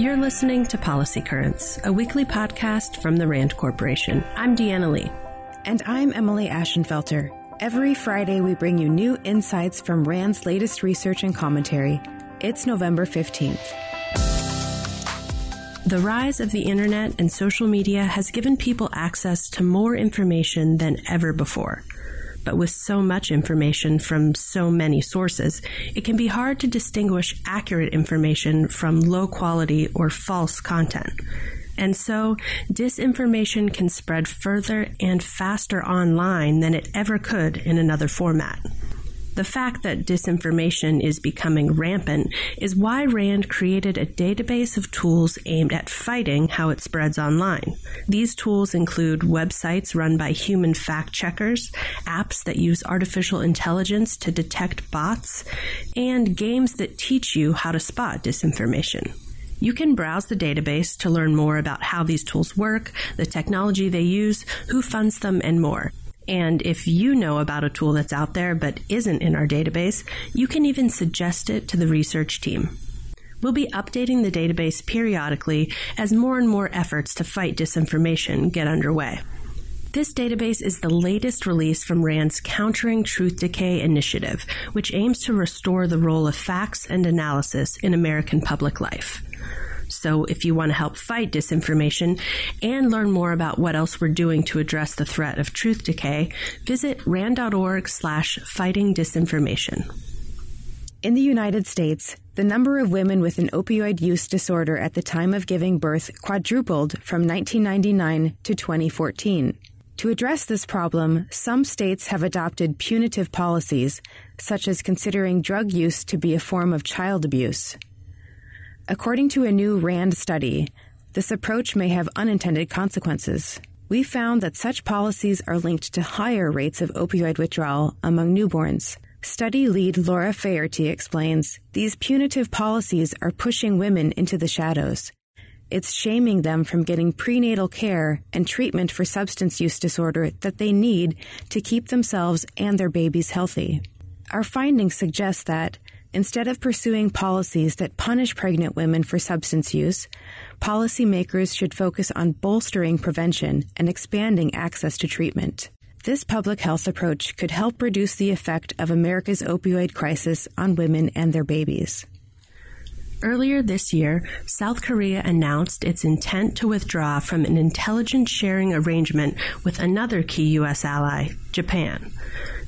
You're listening to Policy Currents, a weekly podcast from the RAND Corporation. I'm Deanna Lee. And I'm Emily Ashenfelter. Every Friday, we bring you new insights from RAND's latest research and commentary. It's November 15th. The rise of the internet and social media has given people access to more information than ever before. But with so much information from so many sources, it can be hard to distinguish accurate information from low-quality or false content. And so, disinformation can spread further and faster online than it ever could in another format. The fact that disinformation is becoming rampant is why RAND created a database of tools aimed at fighting how it spreads online. These tools include websites run by human fact-checkers, apps that use artificial intelligence to detect bots, and games that teach you how to spot disinformation. You can browse the database to learn more about how these tools work, the technology they use, who funds them, and more. And if you know about a tool that's out there but isn't in our database, you can even suggest it to the research team. We'll be updating the database periodically as more and more efforts to fight disinformation get underway. This database is the latest release from RAND's Countering Truth Decay initiative, which aims to restore the role of facts and analysis in American public life. So if you want to help fight disinformation and learn more about what else we're doing to address the threat of truth decay, visit rand.org/fighting disinformation. In the United States, the number of women with an opioid use disorder at the time of giving birth quadrupled from 1999 to 2014. To address this problem, some states have adopted punitive policies, such as considering drug use to be a form of child abuse. According to a new RAND study, this approach may have unintended consequences. We found that such policies are linked to higher rates of opioid withdrawal among newborns. Study lead Laura Faherty explains, these punitive policies are pushing women into the shadows. It's shaming them from getting prenatal care and treatment for substance use disorder that they need to keep themselves and their babies healthy. Our findings suggest that instead of pursuing policies that punish pregnant women for substance use, policymakers should focus on bolstering prevention and expanding access to treatment. This public health approach could help reduce the effect of America's opioid crisis on women and their babies. Earlier this year, South Korea announced its intent to withdraw from an intelligence-sharing arrangement with another key U.S. ally, Japan.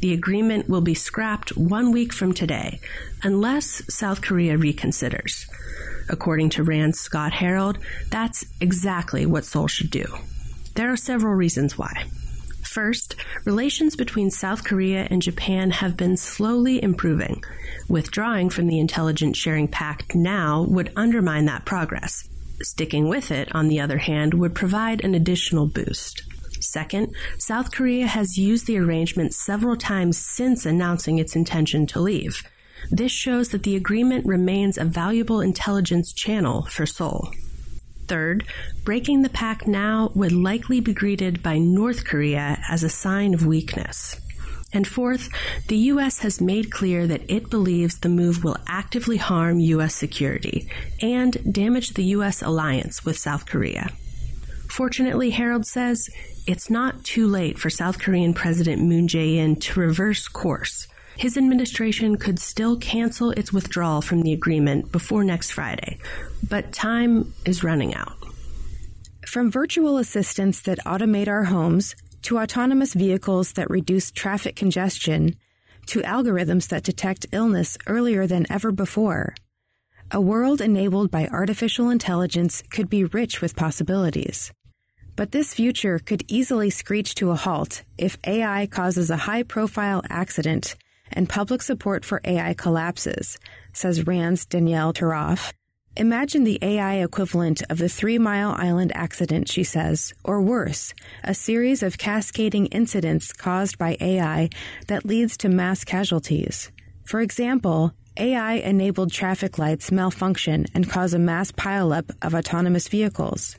The agreement will be scrapped 1 week from today, unless South Korea reconsiders. According to RAND's Scott Harold, that's exactly what Seoul should do. There are several reasons why. First, relations between South Korea and Japan have been slowly improving. Withdrawing from the intelligence sharing pact now would undermine that progress. Sticking with it, on the other hand, would provide an additional boost. Second, South Korea has used the arrangement several times since announcing its intention to leave. This shows that the agreement remains a valuable intelligence channel for Seoul. Third, breaking the pact now would likely be greeted by North Korea as a sign of weakness. And fourth, the U.S. has made clear that it believes the move will actively harm U.S. security and damage the U.S. alliance with South Korea. Fortunately, Harold says, it's not too late for South Korean President Moon Jae-in to reverse course. His administration could still cancel its withdrawal from the agreement before next Friday, but time is running out. From virtual assistants that automate our homes, to autonomous vehicles that reduce traffic congestion, to algorithms that detect illness earlier than ever before, a world enabled by artificial intelligence could be rich with possibilities. But this future could easily screech to a halt if AI causes a high-profile accident and public support for AI collapses, says RAND's Danielle Turoff. Imagine the AI equivalent of the 3 Mile Island accident, she says, or worse, a series of cascading incidents caused by AI that leads to mass casualties. For example, AI-enabled traffic lights malfunction and cause a mass pileup of autonomous vehicles.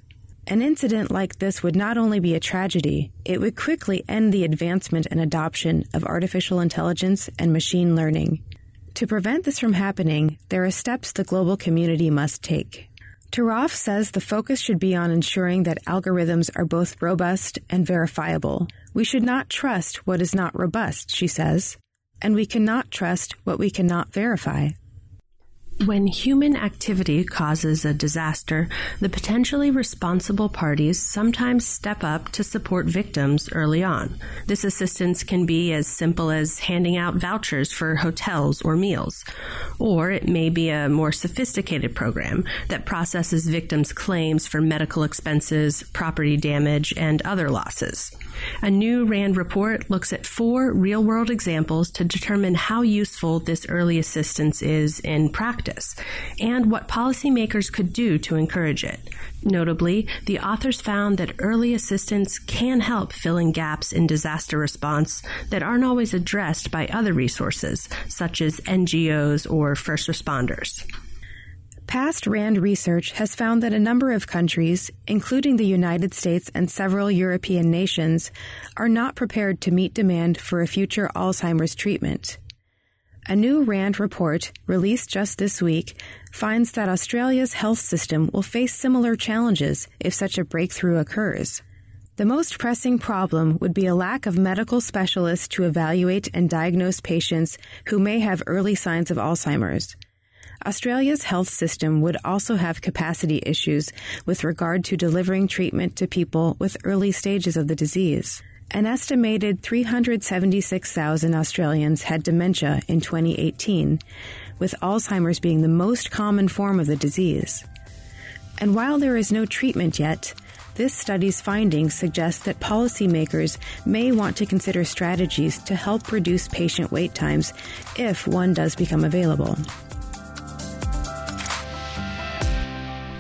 An incident like this would not only be a tragedy, it would quickly end the advancement and adoption of artificial intelligence and machine learning. To prevent this from happening, there are steps the global community must take. Turoff says the focus should be on ensuring that algorithms are both robust and verifiable. We should not trust what is not robust, she says, and we cannot trust what we cannot verify. When human activity causes a disaster, the potentially responsible parties sometimes step up to support victims early on. This assistance can be as simple as handing out vouchers for hotels or meals, or it may be a more sophisticated program that processes victims' claims for medical expenses, property damage, and other losses. A new RAND report looks at 4 real-world examples to determine how useful this early assistance is in practice, and what policymakers could do to encourage it. Notably, the authors found that early assistance can help fill in gaps in disaster response that aren't always addressed by other resources, such as NGOs or first responders. Past RAND research has found that a number of countries, including the United States and several European nations, are not prepared to meet demand for a future Alzheimer's treatment. A new RAND report, released just this week, finds that Australia's health system will face similar challenges if such a breakthrough occurs. The most pressing problem would be a lack of medical specialists to evaluate and diagnose patients who may have early signs of Alzheimer's. Australia's health system would also have capacity issues with regard to delivering treatment to people with early stages of the disease. An estimated 376,000 Australians had dementia in 2018, with Alzheimer's being the most common form of the disease. And while there is no treatment yet, this study's findings suggest that policymakers may want to consider strategies to help reduce patient wait times if one does become available.